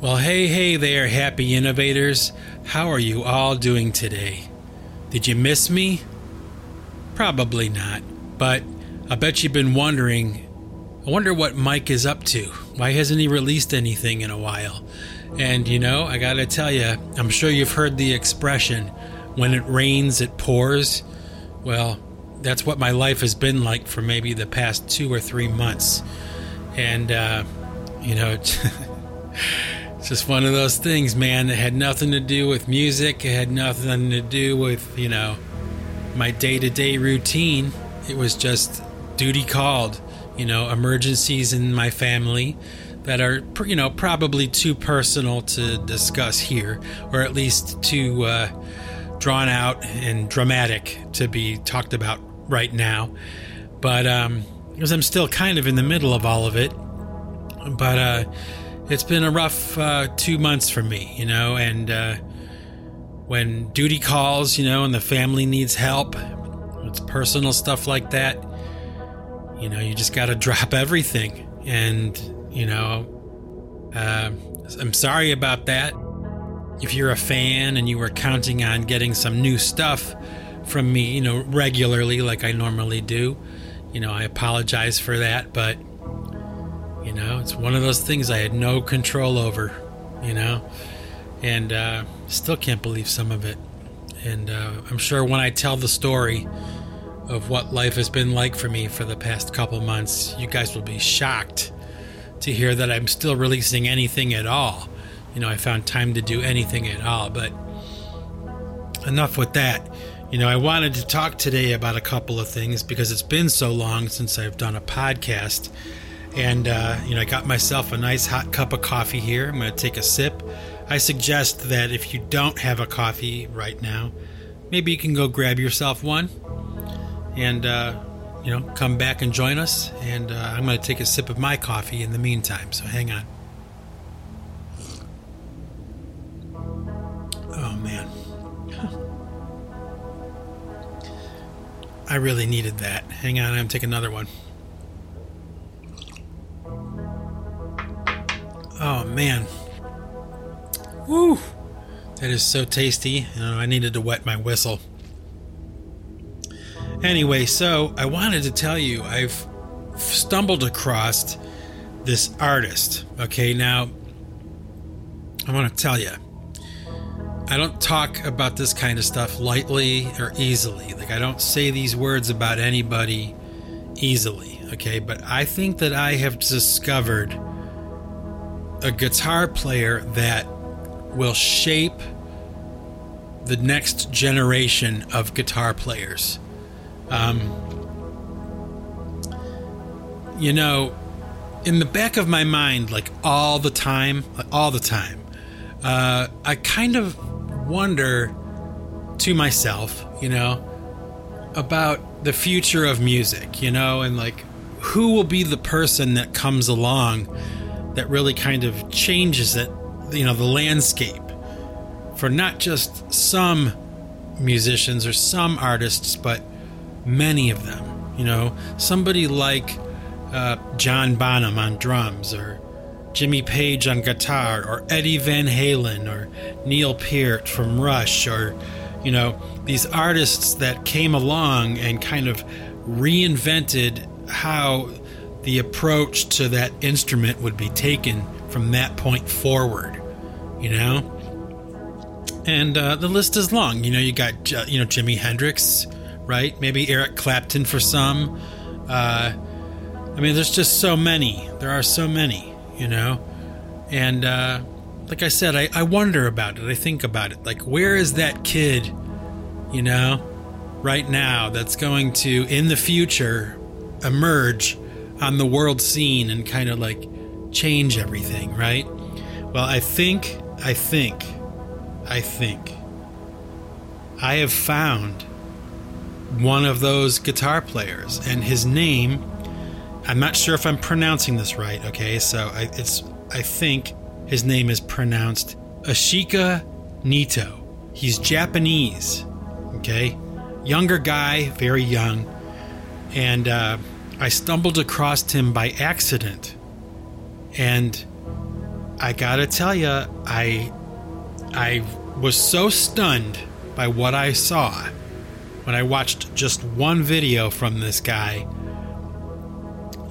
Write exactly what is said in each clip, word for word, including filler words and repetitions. Well, hey, hey there, happy innovators. How are you all doing today? Did you miss me? Probably not, but I bet you've been wondering, I wonder what Mike is up to. Why hasn't he released anything in a while? And you know, I gotta tell you, I'm sure you've heard the expression, when it rains, it pours. Well, that's what my life has been like for maybe the past two or three months. And, uh, you know... It's just one of those things, man. It had nothing to do with music. It had nothing to do with, you know, my day-to-day routine. It was just duty called, you know, emergencies in my family that are, you know, probably too personal to discuss here, or at least too uh, drawn out and dramatic to be talked about right now. But um, because I'm still kind of in the middle of all of it, but... uh It's been a rough uh, two months for me, you know, and uh, when duty calls, you know, and the family needs help, it's personal stuff like that, you know, you just got to drop everything. And, you know, uh, I'm sorry about that. If you're a fan and you were counting on getting some new stuff from me, you know, regularly like I normally do, you know, I apologize for that, but... You know, it's one of those things I had no control over, you know, and uh, still can't believe some of it. And uh, I'm sure when I tell the story of what life has been like for me for the past couple months, you guys will be shocked to hear that I'm still releasing anything at all. You know, I found time to do anything at all, but enough with that. You know, I wanted to talk today about a couple of things because it's been so long since I've done a podcast. And, uh, you know, I got myself a nice hot cup of coffee here. I'm going to take a sip. I suggest that if you don't have a coffee right now, maybe you can go grab yourself one and, uh, you know, come back and join us. And uh, I'm going to take a sip of my coffee in the meantime. So hang on. Oh, man. I really needed that. Hang on. I'm going to take another one. Oh, man. Woo! That is so tasty. You know, I needed to wet my whistle. Anyway, so I wanted to tell you, I've stumbled across this artist. Okay, now, I want to tell you, I don't talk about this kind of stuff lightly or easily. Like, I don't say these words about anybody easily, okay? But I think that I have discovered... a guitar player that will shape the next generation of guitar players. Um, you know, in the back of my mind, like all the time, like all the time, uh, I kind of wonder to myself, you know, about the future of music, you know, and like who will be the person that comes along that really kind of changes it, you know, the landscape for not just some musicians or some artists, but many of them. You know, somebody like uh, John Bonham on drums, or Jimmy Page on guitar, or Eddie Van Halen, or Neil Peart from Rush, or, you know, these artists that came along and kind of reinvented how the approach to that instrument would be taken from that point forward, you know? And uh, the list is long. You know, you got, uh, you know, Jimi Hendrix, right? Maybe Eric Clapton for some. Uh, I mean, there's just so many. There are so many, you know? And uh, like I said, I, I wonder about it. I think about it. Like, where is that kid, you know, right now that's going to, in the future, emerge on the world scene and kind of like change everything, right? Well, I think, I think, I think I have found one of those guitar players, and his name, I'm not sure if I'm pronouncing this right, okay? So I, it's, I think his name is pronounced Ichika Nito. He's Japanese, okay? Younger guy, very young, and, uh, I stumbled across him by accident, and I gotta tell you, I I was so stunned by what I saw when I watched just one video from this guy.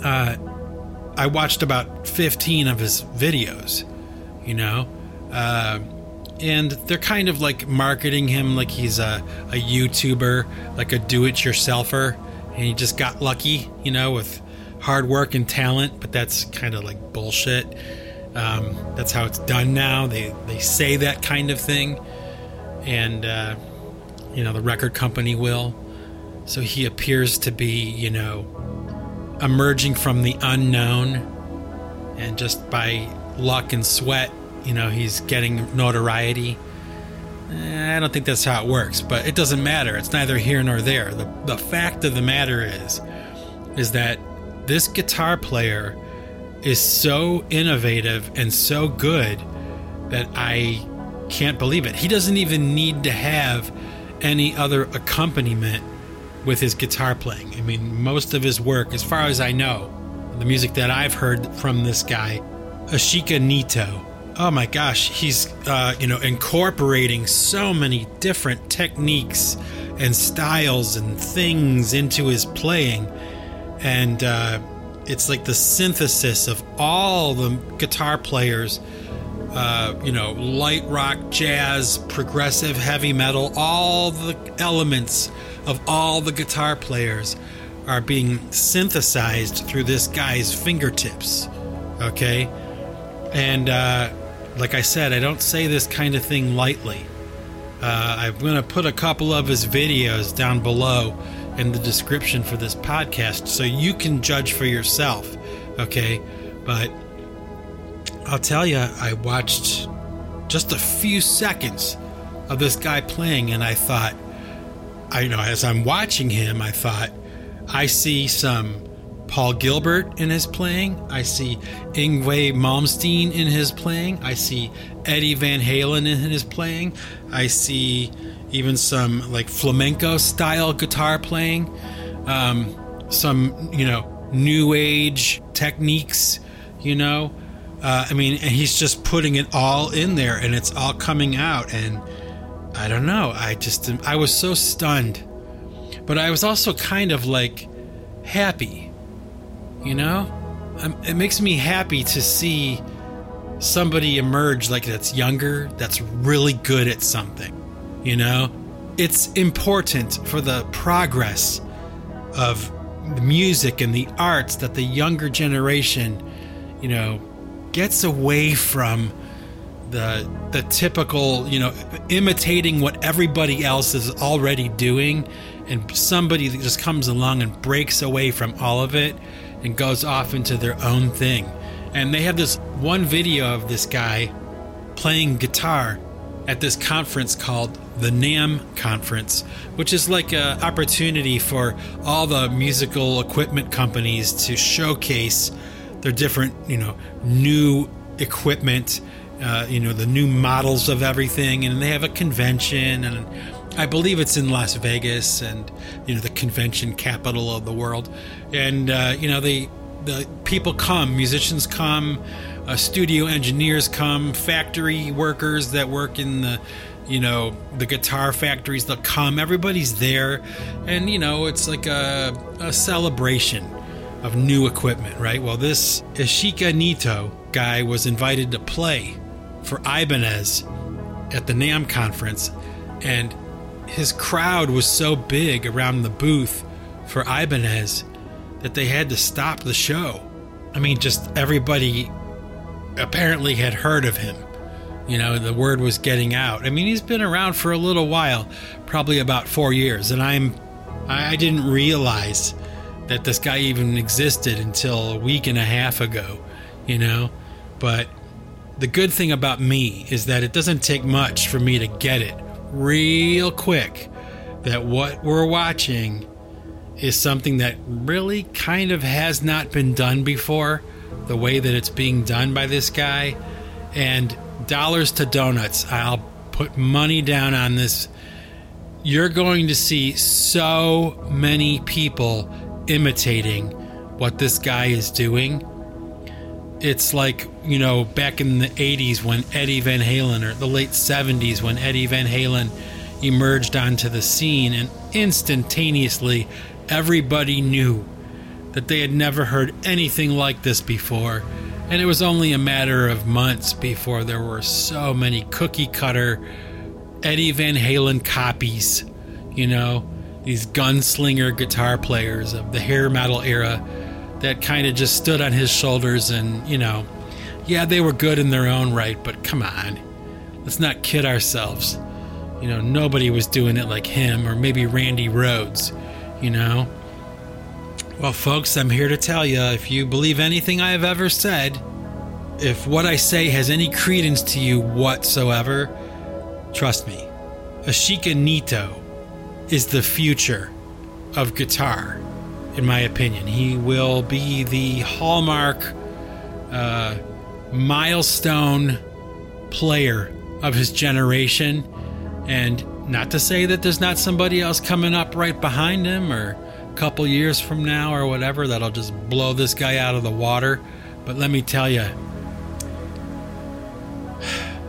Uh, I watched about fifteen of his videos, you know, uh, and they're kind of like marketing him like he's a, a YouTuber, like a do-it-yourselfer, and he just got lucky, you know, with hard work and talent, but that's kind of like bullshit. Um, that's how it's done now. They they say that kind of thing, and uh, you know, the record company will. So he appears to be, you know, emerging from the unknown, and just by luck and sweat, you know, he's getting notoriety. Eh, I don't think that's how it works, but it doesn't matter. It's neither here nor there. The the fact of the matter is, is that this guitar player is so innovative and so good that I can't believe it. He doesn't even need to have any other accompaniment with his guitar playing. I mean, most of his work, as far as I know, the music that I've heard from this guy, Ichika Nito. Oh my gosh, he's uh, you know, incorporating so many different techniques and styles and things into his playing, and uh, it's like the synthesis of all the guitar players, uh, you know, light rock, jazz, progressive, heavy metal, all the elements of all the guitar players are being synthesized through this guy's fingertips, okay? And uh, like I said, I don't say this kind of thing lightly. Uh, I'm going to put a couple of his videos down below in the description for this podcast so you can judge for yourself, okay? But I'll tell you, I watched just a few seconds of this guy playing, and I thought, I you know, as I'm watching him, I thought, I see some Paul Gilbert in his playing, I see Yngwie Malmsteen in his playing, I see Eddie Van Halen in his playing, I see even some like flamenco style guitar playing, um, some, you know, new age techniques, you know, uh, I mean, and he's just putting it all in there and it's all coming out. And I don't know, I just, I was so stunned, but I was also kind of like happy, you know, I'm, it makes me happy to see somebody emerge like that's younger, that's really good at something. You know, it's important for the progress of the music and the arts that the younger generation, you know, gets away from the the typical, you know, imitating what everybody else is already doing, and somebody that just comes along and breaks away from all of it and goes off into their own thing. And they have this one video of this guy playing guitar at this conference called the NAMM conference, which is like an opportunity for all the musical equipment companies to showcase their different, you know, new equipment, uh, you know, the new models of everything. And they have a convention, and I believe it's in Las Vegas, and, you know, the convention capital of the world. And, uh, you know, they, the people come, musicians come, Uh, studio engineers come, factory workers that work in the, you know, the guitar factories, they'll come, everybody's there. And, you know, it's like a, a celebration of new equipment, right? Well, this Ichika Nito guy was invited to play for Ibanez at the NAMM conference, and his crowd was so big around the booth for Ibanez that they had to stop the show. I mean, just everybody apparently had heard of him. You know, the word was getting out. I mean, he's been around for a little while, probably about four years, and I'm I didn't realize that this guy even existed until a week and a half ago, you know. But the good thing about me is that it doesn't take much for me to get it real quick that what we're watching is something that really kind of has not been done before, the way that it's being done by this guy. And dollars to donuts, I'll put money down on this. You're going to see so many people imitating what this guy is doing. it's like, you know, back in the eighties when Eddie Van Halen, or the late seventies when Eddie Van Halen emerged onto the scene, and instantaneously everybody knew that they had never heard anything like this before. And it was only a matter of months before there were so many cookie cutter Eddie Van Halen copies, you know, these gunslinger guitar players of the hair metal era that kind of just stood on his shoulders and, you know, yeah, they were good in their own right, but come on, let's not kid ourselves. You know, nobody was doing it like him, or maybe Randy Rhoads, you know? Well, folks, I'm here to tell you, if you believe anything I have ever said, if what I say has any credence to you whatsoever, trust me, Ichika Nito is the future of guitar, in my opinion. He will be the hallmark uh, milestone player of his generation. And not to say that there's not somebody else coming up right behind him, or a couple years from now or whatever, that'll just blow this guy out of the water. But let me tell you,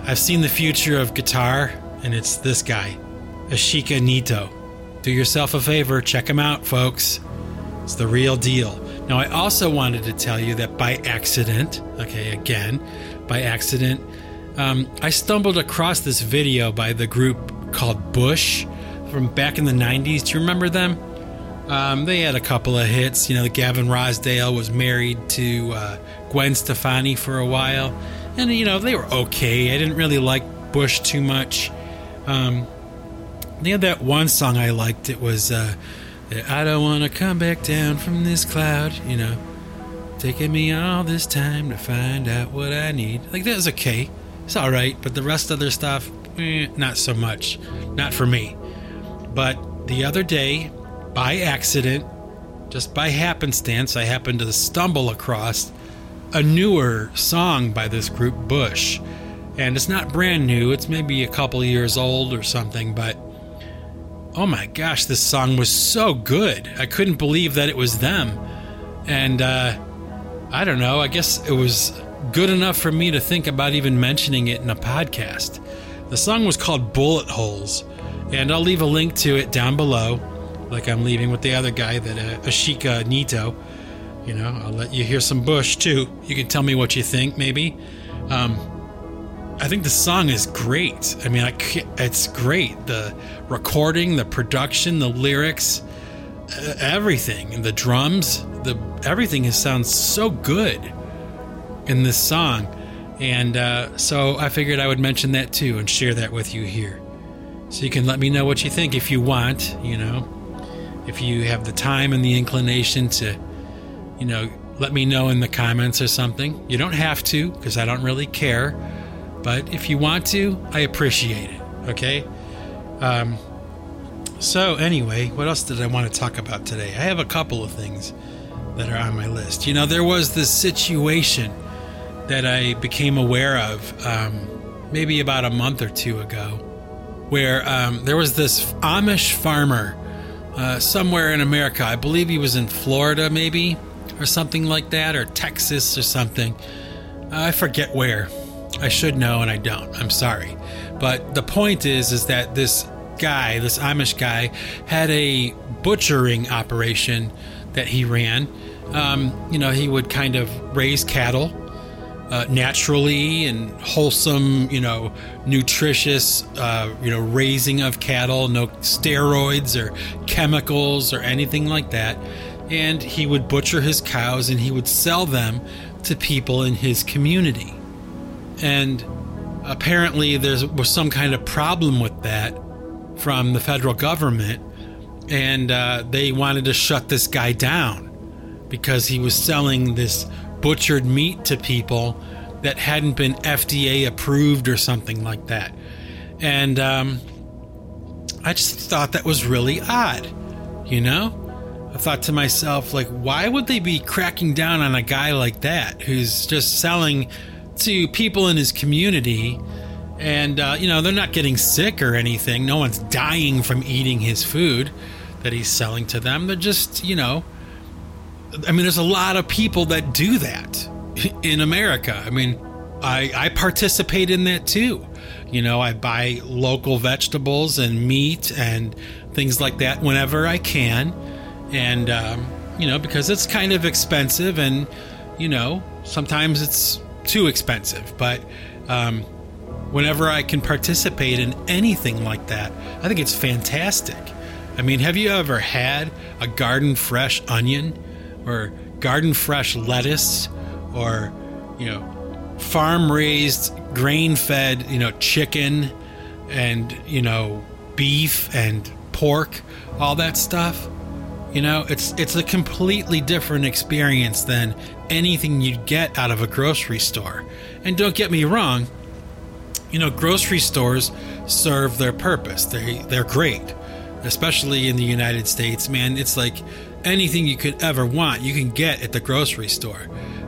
I've seen the future of guitar, and it's this guy, Ichika Nito. Do yourself a favor, check him out, folks. It's the real deal. Now, I also wanted to tell you that by accident, okay, again, by accident, Um, I stumbled across this video by the group called Bush from back in the nineties. Do you remember them? Um, they had a couple of hits. You know, Gavin Rossdale was married to uh, Gwen Stefani for a while. And, you know, they were okay. I didn't really like Bush too much. Um, they had that one song I liked. It was, uh, I don't want to come back down from this cloud, you know. Taking me all this time to find out what I need. Like, that was okay. It's all right, but the rest of their stuff, eh, not so much. Not for me. But the other day, by accident, just by happenstance, I happened to stumble across a newer song by this group, Bush. And it's not brand new. It's maybe a couple years old or something, but oh my gosh, this song was so good. I couldn't believe that it was them. And uh, I don't know, I guess it was good enough for me to think about even mentioning it in a podcast. The song was called Bullet Holes, and I'll leave a link to it down below, like I'm leaving with the other guy, that uh, Ichika Nito. You know, I'll let you hear some Bush too. You can tell me what you think, maybe. Um, I think the song is great. I mean, I it's great. The recording, the production, the lyrics, uh, everything, and the drums, the everything has sounds so good in this song. And uh, so I figured I would mention that too and share that with you here, so you can let me know what you think if you want. You know, if you have the time and the inclination to, you know, let me know in the comments or something. You don't have to, because I don't really care, but if you want to, I appreciate it. Okay. Um, so anyway, what else did I want to talk about today? I have a couple of things that are on my list. You know, there was this situation that I became aware of um, maybe about a month or two ago, where um, there was this Amish farmer uh, somewhere in America. I believe he was in Florida maybe, or something like that, or Texas or something. Uh, I forget where. I should know and I don't. I'm sorry. But the point is, is that this guy, this Amish guy, had a butchering operation that he ran. Um, you know, he would kind of raise cattle Uh, naturally, and wholesome, you know, nutritious, uh, you know, raising of cattle, no steroids or chemicals or anything like that. And he would butcher his cows and he would sell them to people in his community. And apparently there was some kind of problem with that from the federal government, and uh, they wanted to shut this guy down because he was selling this butchered meat to people that hadn't been F D A approved or something like that. And um, I just thought that was really odd, you know? I thought to myself, like, why would they be cracking down on a guy like that who's just selling to people in his community? And, uh, you know, they're not getting sick or anything. No one's dying from eating his food that he's selling to them. They're just, you know, I mean, there's a lot of people that do that, in America. I mean, I, I participate in that too. You know, I buy local vegetables and meat and things like that whenever I can. And, um, you know, because it's kind of expensive and, you know, sometimes it's too expensive. But um, whenever I can participate in anything like that, I think it's fantastic. I mean, have you ever had a garden fresh onion or garden fresh lettuce or, you know, farm raised grain fed, you know, chicken and, you know, beef and pork, all that stuff? You know, it's it's a completely different experience than anything you'd get out of a grocery store. And don't get me wrong, you know, grocery stores serve their purpose. They they're great, especially in the United States, man. It's like anything you could ever want, you can get at the grocery store.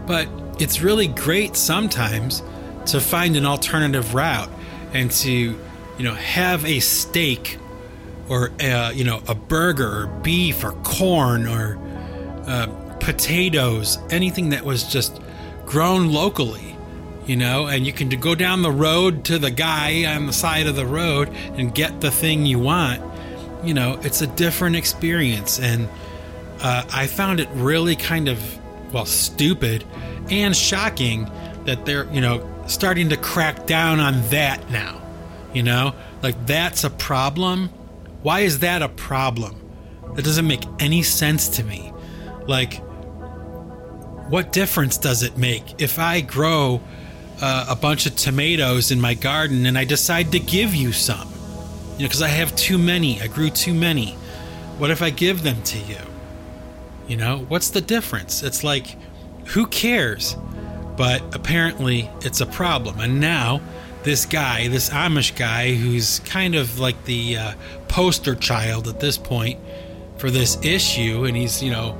But it's really great sometimes to find an alternative route and to, you know, have a steak or, uh, you know, a burger or beef or corn or uh, potatoes, anything that was just grown locally, you know, and you can go down the road to the guy on the side of the road and get the thing you want. You know, it's a different experience. And uh, I found it really kind of, well, stupid and shocking that they're, you know, starting to crack down on that now. You know, like that's a problem. Why is that a problem? That doesn't make any sense to me. Like, what difference does it make if I grow uh, a bunch of tomatoes in my garden and I decide to give you some? You know, because I have too many. I grew too many. What if I give them to you? You know, what's the difference? It's like, who cares? But apparently it's a problem. And now this guy, this Amish guy, who's kind of like the uh, poster child at this point for this issue, and he's, you know,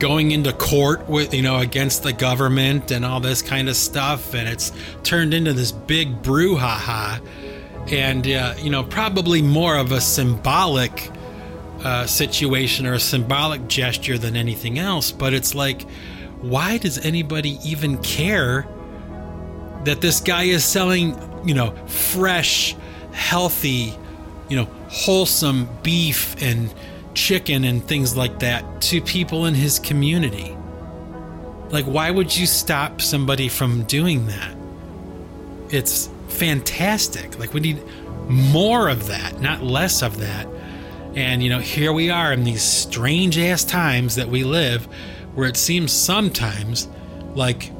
going into court with, you know, against the government and all this kind of stuff, and it's turned into this big brouhaha, and uh, you know, probably more of a symbolic uh, situation or a symbolic gesture than anything else. But it's like, why does anybody even care that this guy is selling, you know, fresh, healthy, you know, wholesome beef and chicken and things like that to people in his community? Like, why would you stop somebody from doing that? It's fantastic. Like, we need more of that, not less of that. And, you know, here we are in these strange ass times that we live, where it seems sometimes like,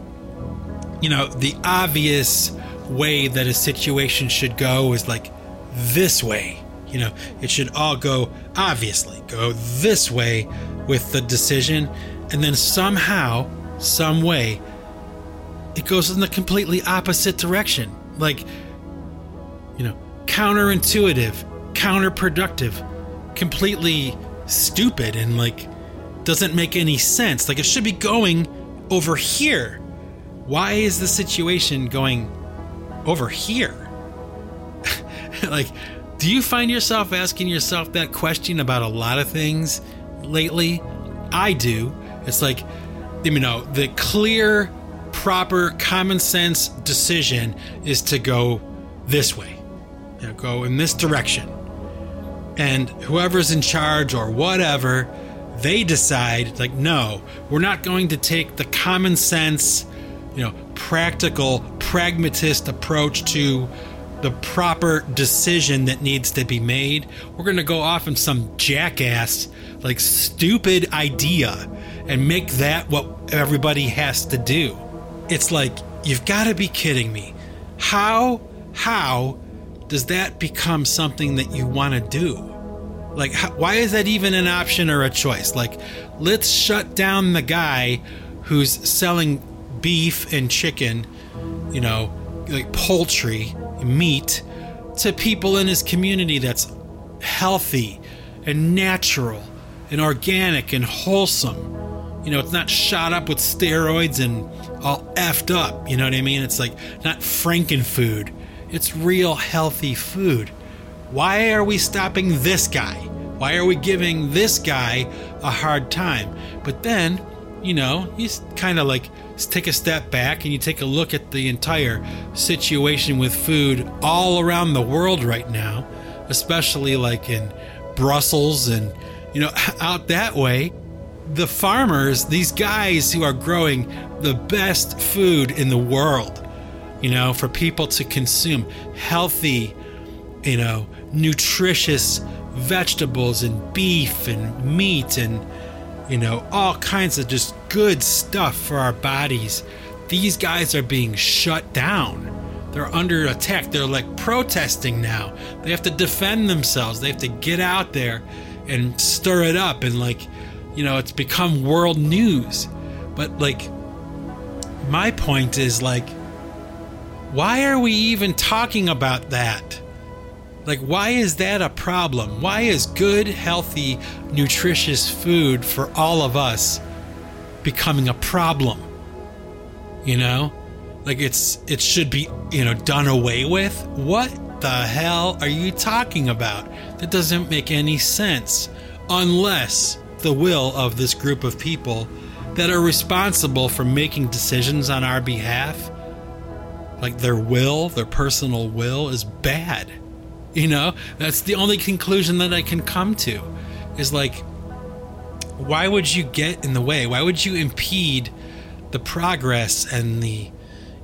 you know, the obvious way that a situation should go is like this way. You know, it should all go, obviously, go this way with the decision. And then somehow, some way, it goes in the completely opposite direction. Like, you know, counterintuitive, counterproductive, completely stupid, and like doesn't make any sense. Like, it should be going over here. Why is the situation going over here? Like, do you find yourself asking yourself that question about a lot of things lately? I do. It's like, you know, the clear, proper, common sense decision is to go this way, you know, go in this direction. And whoever's in charge or whatever, they decide, like, no, we're not going to take the common sense, you know, practical, pragmatist approach to the proper decision that needs to be made. We're going to go off in some jackass, like, stupid idea and make that what everybody has to do. It's like, you've got to be kidding me. How, how does that become something that you want to do? Like, how, why is that even an option or a choice? Like, let's shut down the guy who's selling beef and chicken, you know, like poultry, meat, to people in his community that's healthy and natural and organic and wholesome. You know, it's not shot up with steroids and all effed up. You know what I mean? It's like not frankenfood. It's real healthy food. Why are we stopping this guy? Why are we giving this guy a hard time? But then you know, you kind of like take a step back and you take a look at the entire situation with food all around the world right now, especially like in Brussels and, you know, out that way. The farmers, these guys who are growing the best food in the world, you know, for people to consume healthy, you know, nutritious vegetables and beef and meat and, you know, all kinds of just good stuff for our bodies. These guys are being shut down. They're under attack. They're like protesting now. They have to defend themselves. They have to get out there and stir it up. And like, you know, it's become world news. But like, my point is like, why are we even talking about that? Like, why is that a problem? Why is good, healthy, nutritious food for all of us becoming a problem? You know? Like, it's it should be, you know, done away with? What the hell are you talking about? That doesn't make any sense. Unless the will of this group of people that are responsible for making decisions on our behalf, like their will, their personal will is bad. You know, that's the only conclusion that I can come to is like, why would you get in the way? Why would you impede the progress and the,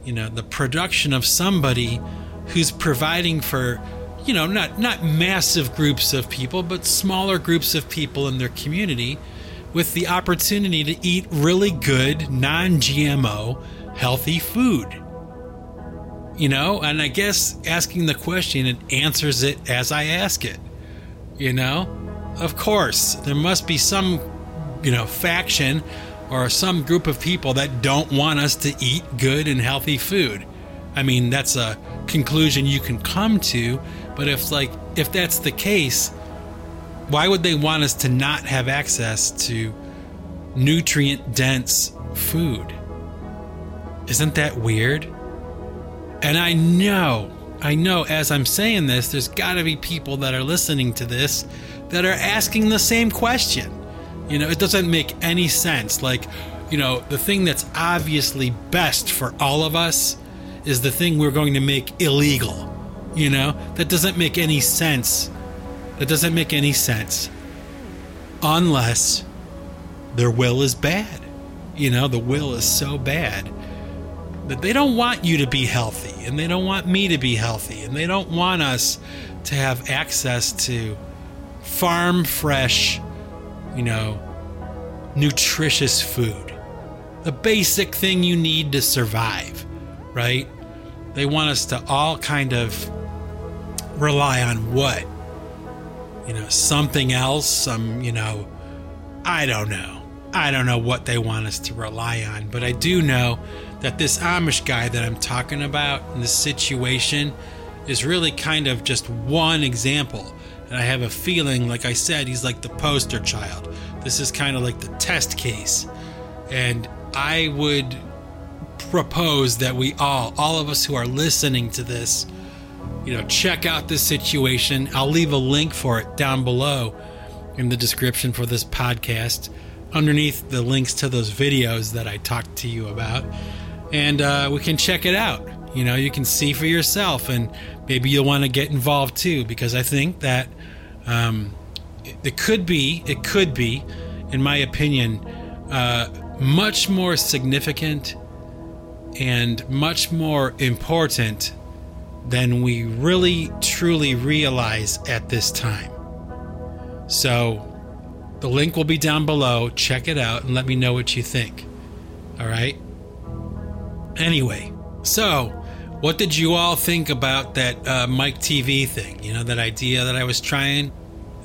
you know, the production of somebody who's providing for, you know, not, not massive groups of people, but smaller groups of people in their community with the opportunity to eat really good, non-G M O, healthy food? You know, and I guess asking the question, it answers it as I ask it, you know? Of course, there must be some, you know, faction or some group of people that don't want us to eat good and healthy food. I mean, that's a conclusion you can come to, but if like, if that's the case, why would they want us to not have access to nutrient-dense food? Isn't that weird? And I know, I know as I'm saying this, there's got to be people that are listening to this that are asking the same question. You know, it doesn't make any sense. Like, you know, the thing that's obviously best for all of us is the thing we're going to make illegal. You know, that doesn't make any sense. That doesn't make any sense. Unless their will is bad. You know, the will is so bad that they don't want you to be healthy, and they don't want me to be healthy, and they don't want us to have access to farm fresh, you know, nutritious food. The basic thing you need to survive, right? They want us to all kind of rely on what? You know, something else, some, you know, I don't know. I don't know what they want us to rely on, but I do know that this Amish guy that I'm talking about in this situation is really kind of just one example. And I have a feeling, like I said, he's like the poster child. This is kind of like the test case. And I would propose that we all, all of us who are listening to this, you know, check out this situation. I'll leave a link for it down below in the description for this podcast, underneath the links to those videos that I talked to you about. And uh, we can check it out. You know, you can see for yourself, and maybe you'll want to get involved too, because I think that um, it, it could be, it could be, in my opinion, uh, much more significant and much more important than we really, truly realize at this time. So the link will be down below. Check it out and let me know what you think. All right? Anyway, so what did you all think about that uh, Mike T V thing? You know, that idea that I was trying.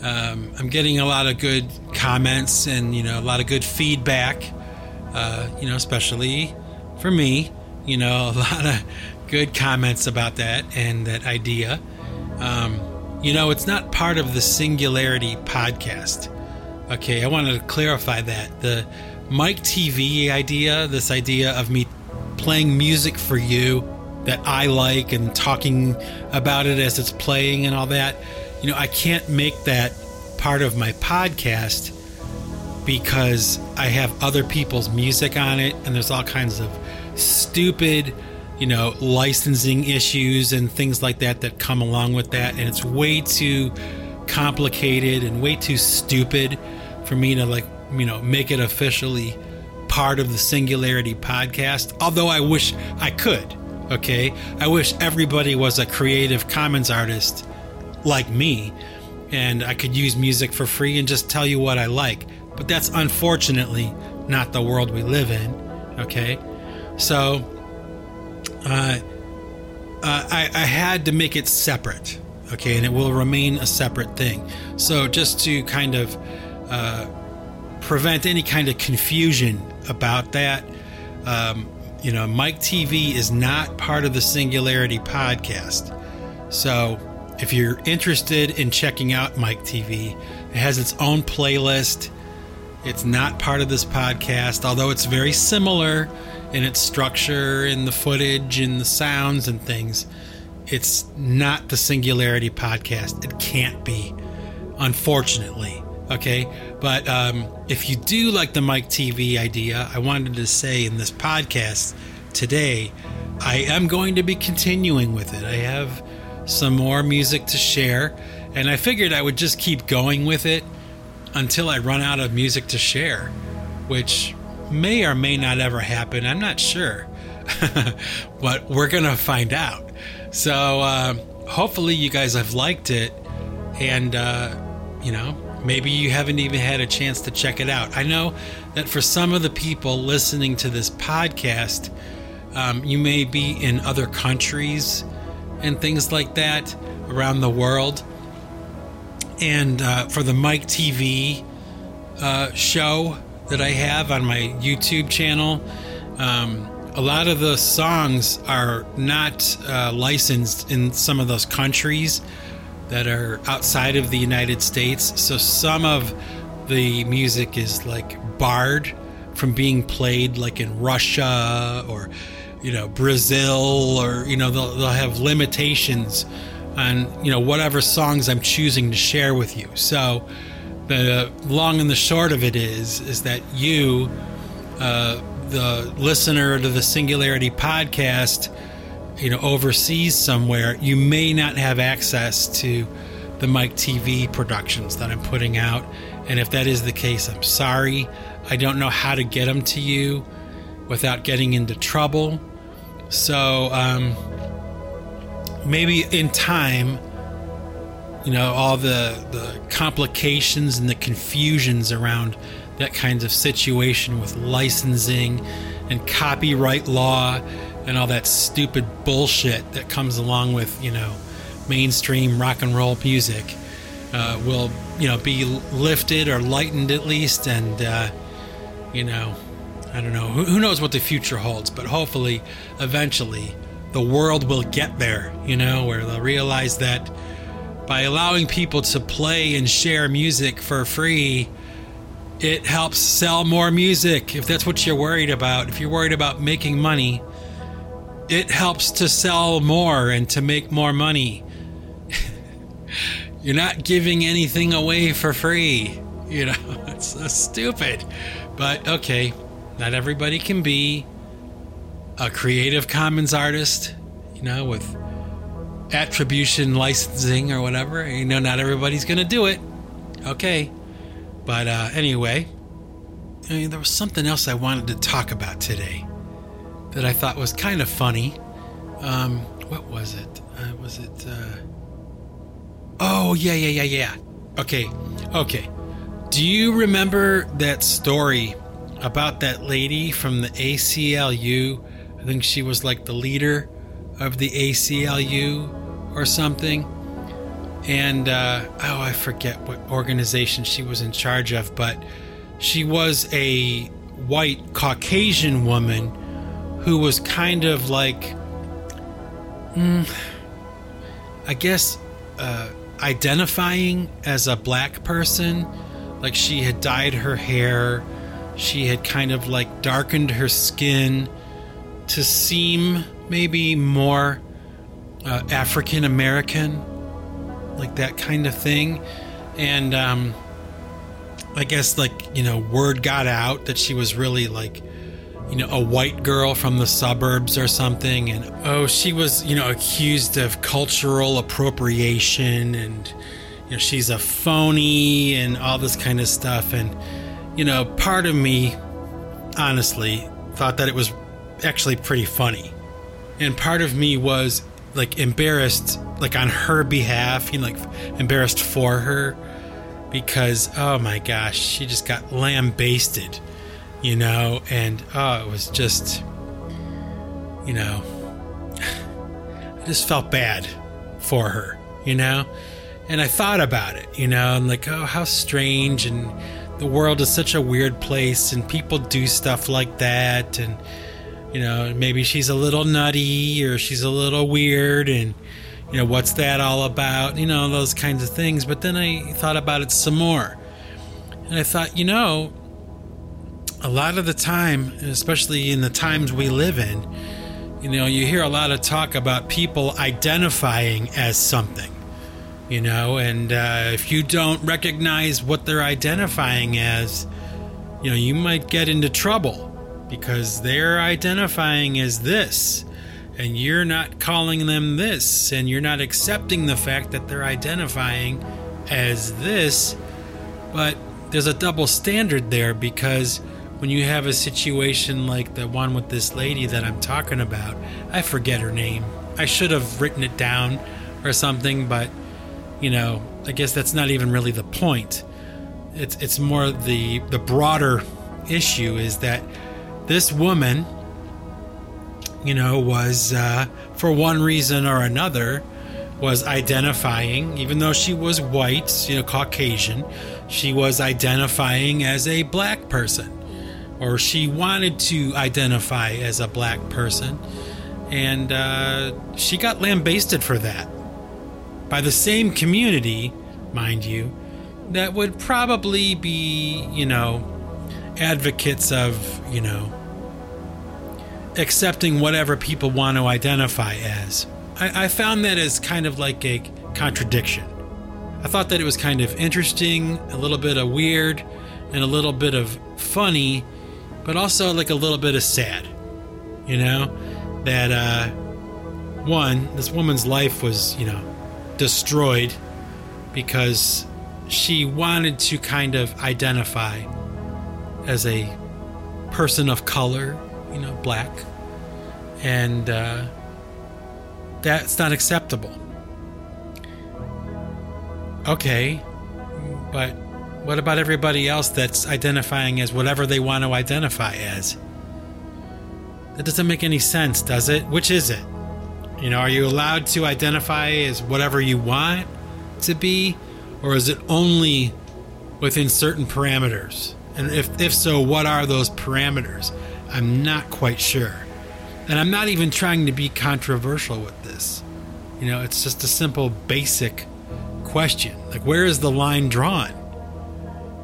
Um, I'm getting a lot of good comments and, you know, a lot of good feedback, uh, you know, especially for me, you know, a lot of good comments about that and that idea. Um, you know, it's not part of the Singularity podcast. Okay, I wanted to clarify that. The Mike T V idea, this idea of me playing music for you that I like and talking about it as it's playing and all that, you know, I can't make that part of my podcast because I have other people's music on it, and there's all kinds of stupid, you know, licensing issues and things like that that come along with that, and it's way too complicated and way too stupid for me to, like, you know, make it officially part of the Singularity podcast, although I wish I could. Okay, I wish everybody was a Creative Commons artist like me, and I could use music for free and just tell you what I like. But that's unfortunately not the world we live in. Okay, so uh, uh, I, I had to make it separate. Okay, and it will remain a separate thing. So just to kind of uh, prevent any kind of confusion about that, um, you know, Mike T V is not part of the Singularity podcast. So if you're interested in checking out Mike T V, it has its own playlist. It's not part of this podcast, although it's very similar in its structure, in the footage, in the sounds and things. It's not the Singularity podcast. It can't be, unfortunately. Okay, but um, if you do like the Mike T V idea, I wanted to say in this podcast today, I am going to be continuing with it. I have some more music to share, and I figured I would just keep going with it until I run out of music to share, which may or may not ever happen. I'm not sure, but we're gonna find out. So uh, hopefully you guys have liked it, and uh, you know, maybe you haven't even had a chance to check it out. I know that for some of the people listening to this podcast, um, you may be in other countries and things like that around the world. And uh, for the Mike T V uh, show that I have on my YouTube channel, um, a lot of the songs are not uh, licensed in some of those countries that are outside of the United States. So some of the music is like barred from being played, like in Russia or, you know, Brazil, or, you know, they'll, they'll have limitations on, you know, whatever songs I'm choosing to share with you. So the long and the short of it is, is that you, uh, the listener to the Singularity podcast, you know, overseas somewhere, you may not have access to the Mike T V productions that I'm putting out. And if that is the case, I'm sorry. I don't know how to get them to you without getting into trouble. So um, maybe in time, you know, all the, the complications and the confusions around that kind of situation with licensing and copyright law and all that stupid bullshit that comes along with, you know, mainstream rock and roll music uh, will, you know, be lifted or lightened at least. And, uh, you know, I don't know. Who, who knows what the future holds? But hopefully, eventually, the world will get there, you know, where they'll realize that by allowing people to play and share music for free, it helps sell more music. If that's what you're worried about, if you're worried about making money, it helps to sell more and to make more money. You're not giving anything away for free. You know, it's so stupid. But okay, not everybody can be a Creative Commons artist, you know, with attribution licensing or whatever. You know, not everybody's going to do it. Okay. But uh, anyway, I mean, there was something else I wanted to talk about today that I thought was kind of funny. Um, what was it? Uh, was it? Uh... Oh, yeah, yeah, yeah, yeah. Okay, okay. Do you remember that story about that lady from the A C L U? I think she was like the leader of the A C L U or something. And, uh, oh, I forget what organization she was in charge of, but she was a white Caucasian woman who was kind of like, mm, I guess, uh, identifying as a black person. Like, she had dyed her hair. She had kind of like darkened her skin to seem maybe more uh, African American, like that kind of thing. And um, I guess, like, you know, word got out that she was really, like, you know, a white girl from the suburbs or something. And, oh, she was, you know, accused of cultural appropriation and, you know, she's a phony and all this kind of stuff. And, you know, part of me, honestly, thought that it was actually pretty funny. And part of me was, like, embarrassed, like, on her behalf, you know, like, embarrassed for her. Because, oh my gosh, she just got lambasted, you know, and oh, it was just, you know, I just felt bad for her, you know, and I thought about it, you know, and like, oh, how strange, and the world is such a weird place, and people do stuff like that, and, you know, maybe she's a little nutty, or she's a little weird, and, you know, what's that all about? You know, those kinds of things. But then I thought about it some more. And I thought, you know, a lot of the time, especially in the times we live in, you know, you hear a lot of talk about people identifying as something, you know, and uh, if you don't recognize what they're identifying as, you know, you might get into trouble because they're identifying as this. And you're not calling them this, and you're not accepting the fact that they're identifying as this. But there's a double standard there, because when you have a situation like the one with this lady that I'm talking about, I forget her name. I should have written it down or something, but, you know, I guess that's not even really the point. It's it's more the the broader issue is that this woman, you know, was, uh, for one reason or another, was identifying, even though she was white, you know, Caucasian, she was identifying as a black person, or she wanted to identify as a black person, and uh, she got lambasted for that by the same community, mind you, that would probably be, you know, advocates of, you know, accepting whatever people want to identify as. I, I found that as kind of like a contradiction. I thought that it was kind of interesting, a little bit of weird, and a little bit of funny, but also like a little bit of sad, you know, that uh, one, this woman's life was, you know, destroyed because she wanted to kind of identify as a person of color, you know, black, and uh, that's not acceptable. Okay, but what about everybody else that's identifying as whatever they want to identify as? That doesn't make any sense, does it? Which is it? You know, are you allowed to identify as whatever you want to be, or is it only within certain parameters? And if, if so, what are those parameters? I'm not quite sure. And I'm not even trying to be controversial with this. You know, it's just a simple, basic question. Like, where is the line drawn?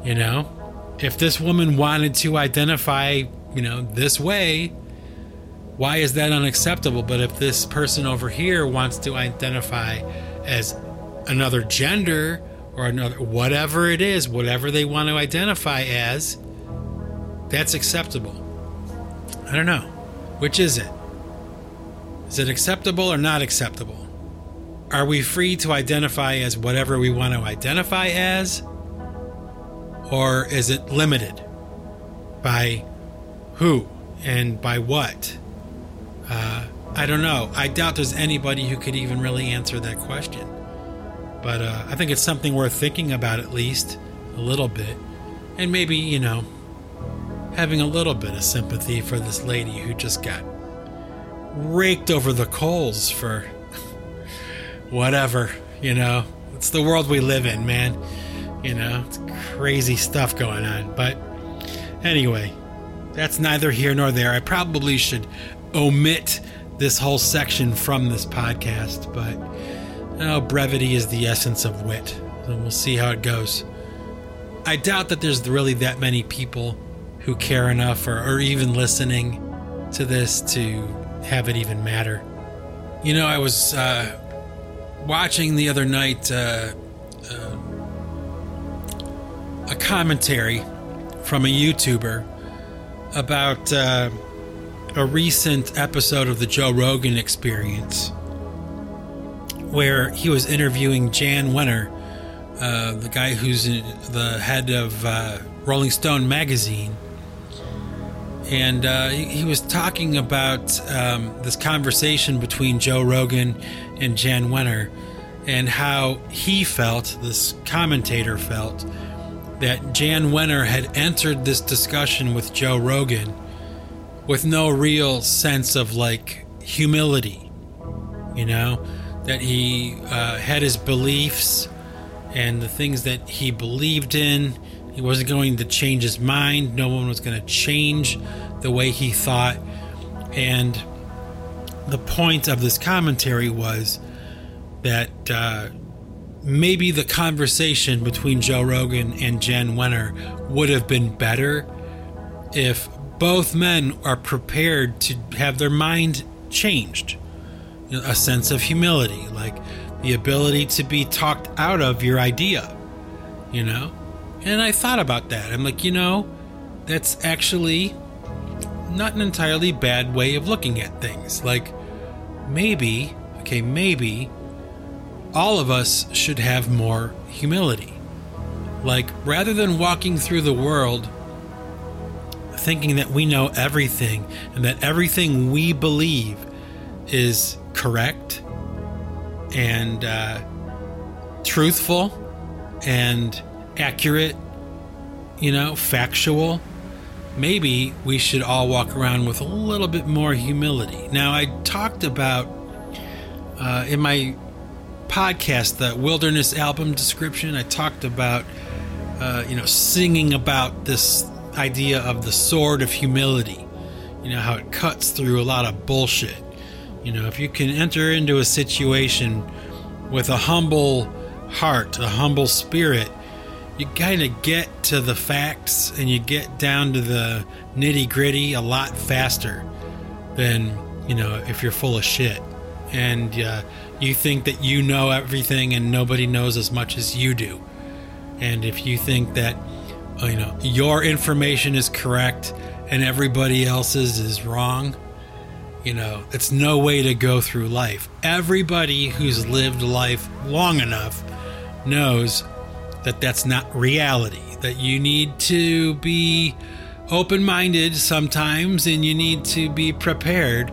You know, if this woman wanted to identify, you know, this way, why is that unacceptable? But if this person over here wants to identify as another gender or another, whatever it is, whatever they want to identify as, that's acceptable. I don't know. Which is it? Is it acceptable or not acceptable? Are we free to identify as whatever we want to identify as? Or is it limited by who and by what? Uh, I don't know. I doubt there's anybody who could even really answer that question. But uh, I think it's something worth thinking about, at least a little bit. And maybe, you know, having a little bit of sympathy for this lady who just got raked over the coals for whatever, you know. It's the world we live in, man. You know, it's crazy stuff going on. But anyway, that's neither here nor there. I probably should omit this whole section from this podcast, but oh, brevity is the essence of wit. So we'll see how it goes. I doubt that there's really that many people who care enough or, or even listening to this to have it even matter. You know, I was uh, watching the other night uh, uh, a commentary from a YouTuber about uh, a recent episode of the Joe Rogan Experience, where he was interviewing Jan Wenner, uh, the guy who's the head of uh, Rolling Stone magazine. And uh, he was talking about um, this conversation between Joe Rogan and Jan Wenner, and how he felt, this commentator felt, that Jan Wenner had entered this discussion with Joe Rogan with no real sense of, like, humility, you know? That he uh, had his beliefs and the things that he believed in. He wasn't going to change his mind. No one was going to change the way he thought. And the point of this commentary was that uh, maybe the conversation between Joe Rogan and Jan Wenner would have been better if both men are prepared to have their mind changed. You know, a sense of humility, like the ability to be talked out of your idea, you know? And I thought about that. I'm like, you know, that's actually not an entirely bad way of looking at things. Like, maybe, okay, maybe all of us should have more humility. Like, rather than walking through the world thinking that we know everything and that everything we believe is correct and uh, truthful and accurate, you know, factual, maybe we should all walk around with a little bit more humility. Now, I talked about uh, in my podcast, the Wilderness album description, I talked about, uh, you know, singing about this idea of the sword of humility, you know, how it cuts through a lot of bullshit. You know, if you can enter into a situation with a humble heart, a humble spirit, you kind of get to the facts and you get down to the nitty gritty a lot faster than, you know, if you're full of shit and uh, you think that you know everything and nobody knows as much as you do. And if you think that, you know, your information is correct and everybody else's is wrong, you know, it's no way to go through life. Everybody who's lived life long enough knows that that's not reality, that you need to be open-minded sometimes and you need to be prepared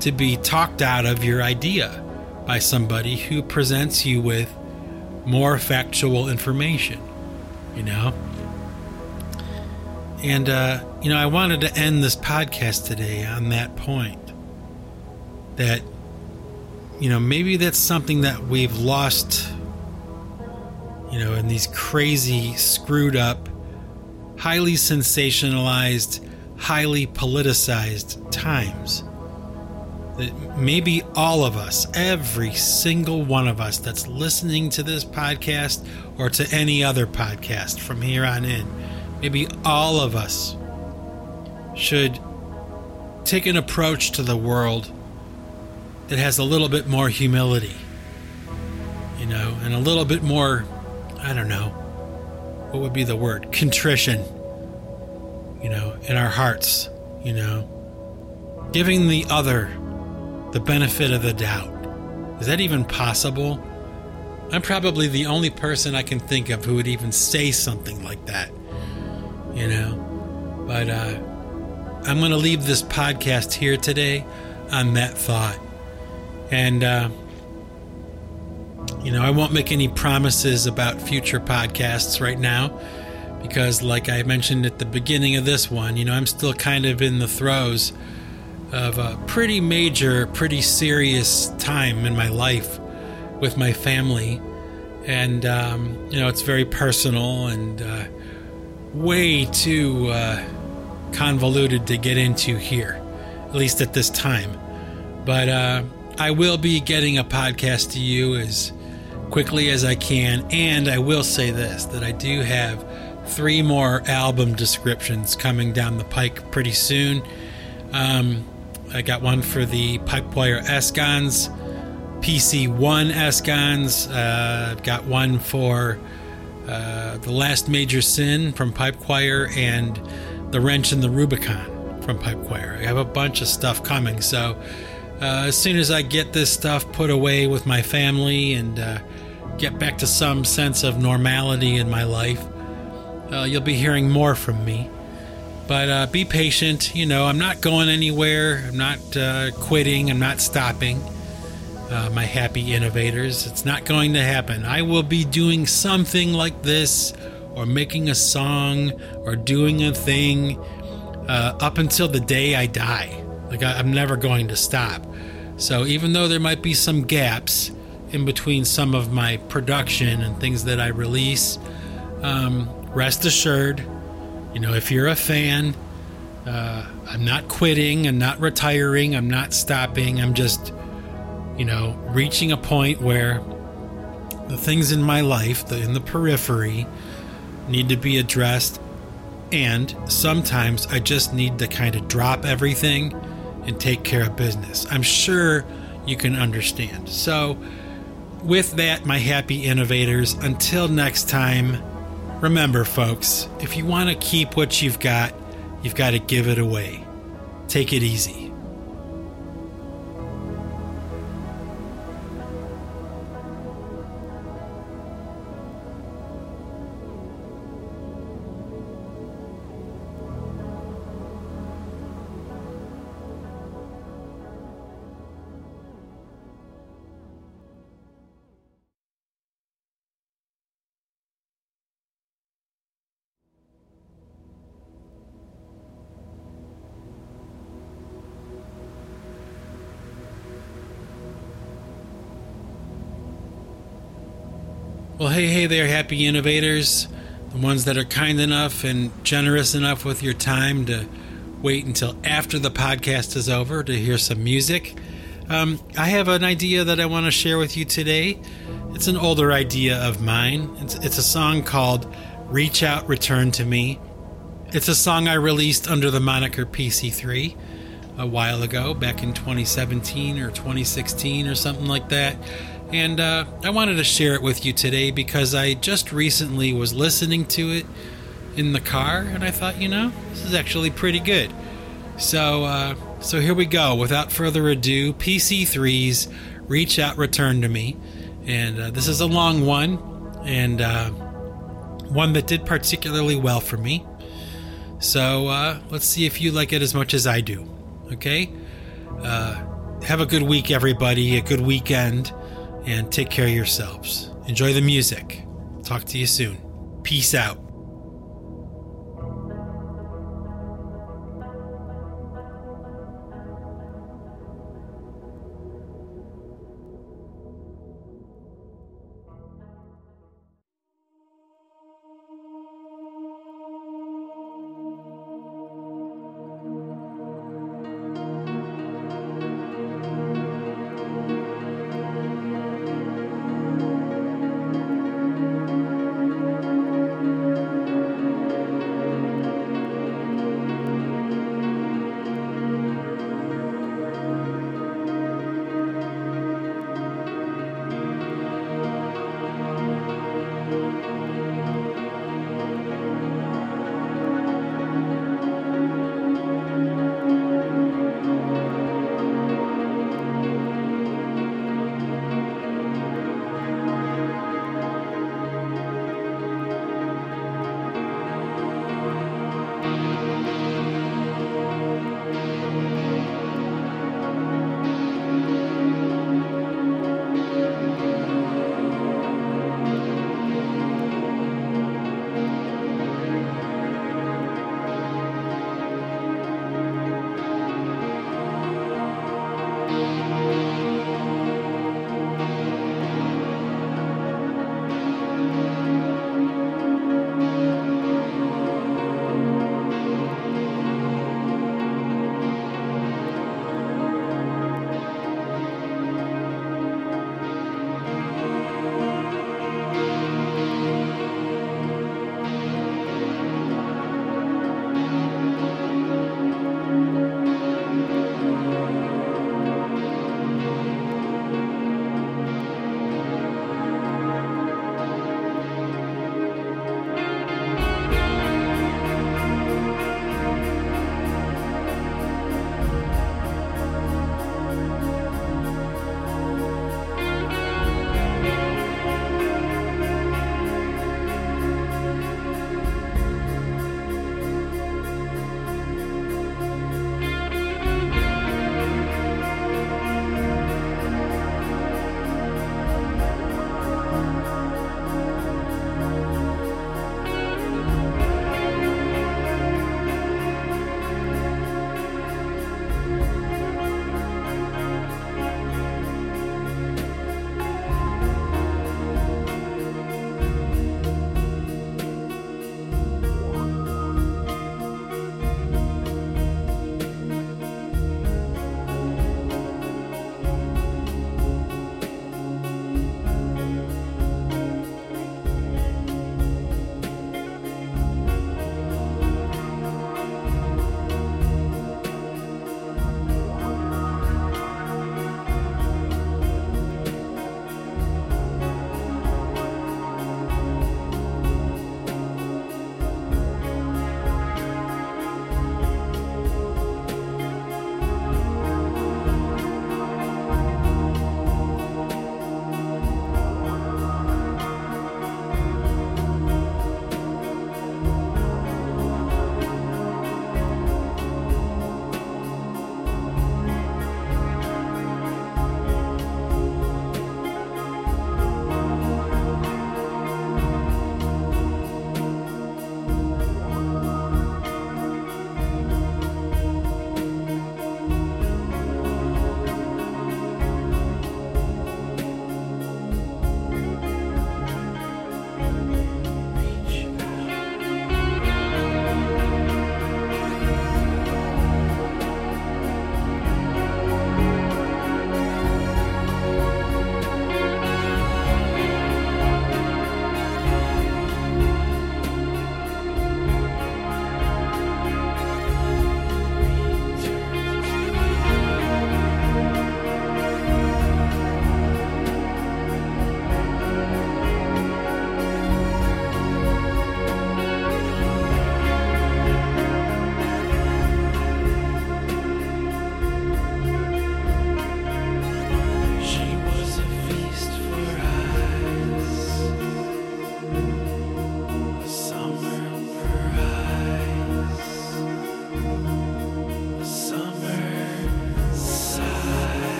to be talked out of your idea by somebody who presents you with more factual information, you know? And, uh, you know, I wanted to end this podcast today on that point, that, you know, maybe that's something that we've lost, you know, in these crazy, screwed up, highly sensationalized, highly politicized times. That maybe all of us, every single one of us that's listening to this podcast or to any other podcast from here on in, maybe all of us should take an approach to the world that has a little bit more humility, you know, and a little bit more, I don't know, what would be the word? Contrition, you know, in our hearts, you know, giving the other the benefit of the doubt. Is that even possible? I'm probably the only person I can think of who would even say something like that, you know, but uh, I'm going to leave this podcast here today on that thought. And, uh, you know, I won't make any promises about future podcasts right now because, like I mentioned at the beginning of this one, you know, I'm still kind of in the throes of a pretty major, pretty serious time in my life with my family. And, um, you know, it's very personal and uh, way too uh, convoluted to get into here, at least at this time. But uh, I will be getting a podcast to you as quickly as I can, and I will say this, that I do have three more album descriptions coming down the pike pretty soon. Um, I got one for the Pipewire Escons, P C one Escons. Uh, I've got one for uh, The Last Major Sin from Pipe Choir, and The Wrench and the Rubicon from Pipe Choir. I have a bunch of stuff coming, so uh, as soon as I get this stuff put away with my family and uh, get back to some sense of normality in my life, uh, you'll be hearing more from me. But uh, be patient. You know, I'm not going anywhere. I'm not uh, quitting. I'm not stopping. Uh, my happy innovators, it's not going to happen. I will be doing something like this, or making a song, or doing a thing uh, up until the day I die. Like I, I'm never going to stop. So even though there might be some gaps in between some of my production and things that I release, um, rest assured, you know, if you're a fan, uh, I'm not quitting, I'm not retiring, I'm not stopping, I'm just, you know, reaching a point where the things in my life, the, in the periphery, need to be addressed. And sometimes I just need to kind of drop everything and take care of business. I'm sure you can understand. So with that, my happy innovators, until next time, remember, folks, if you want to keep what you've got, you've got to give it away. Take it easy. Well, hey, hey there, happy innovators, the ones that are kind enough and generous enough with your time to wait until after the podcast is over to hear some music. Um, I have an idea that I want to share with you today. It's an older idea of mine. It's, it's a song called Reach Out, Return to Me. It's a song I released under the moniker P C three a while ago, back in twenty seventeen or twenty sixteen or something like that. And uh, I wanted to share it with you today because I just recently was listening to it in the car, and I thought, you know, this is actually pretty good. So uh, so here we go. Without further ado, P C three's Reach Out, Return to Me. And uh, this is a long one, and uh, one that did particularly well for me. So uh, let's see if you like it as much as I do, okay? Uh, have a good week, everybody, a good weekend. And take care of yourselves. Enjoy the music. Talk to you soon. Peace out.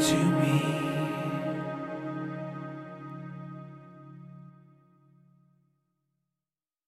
to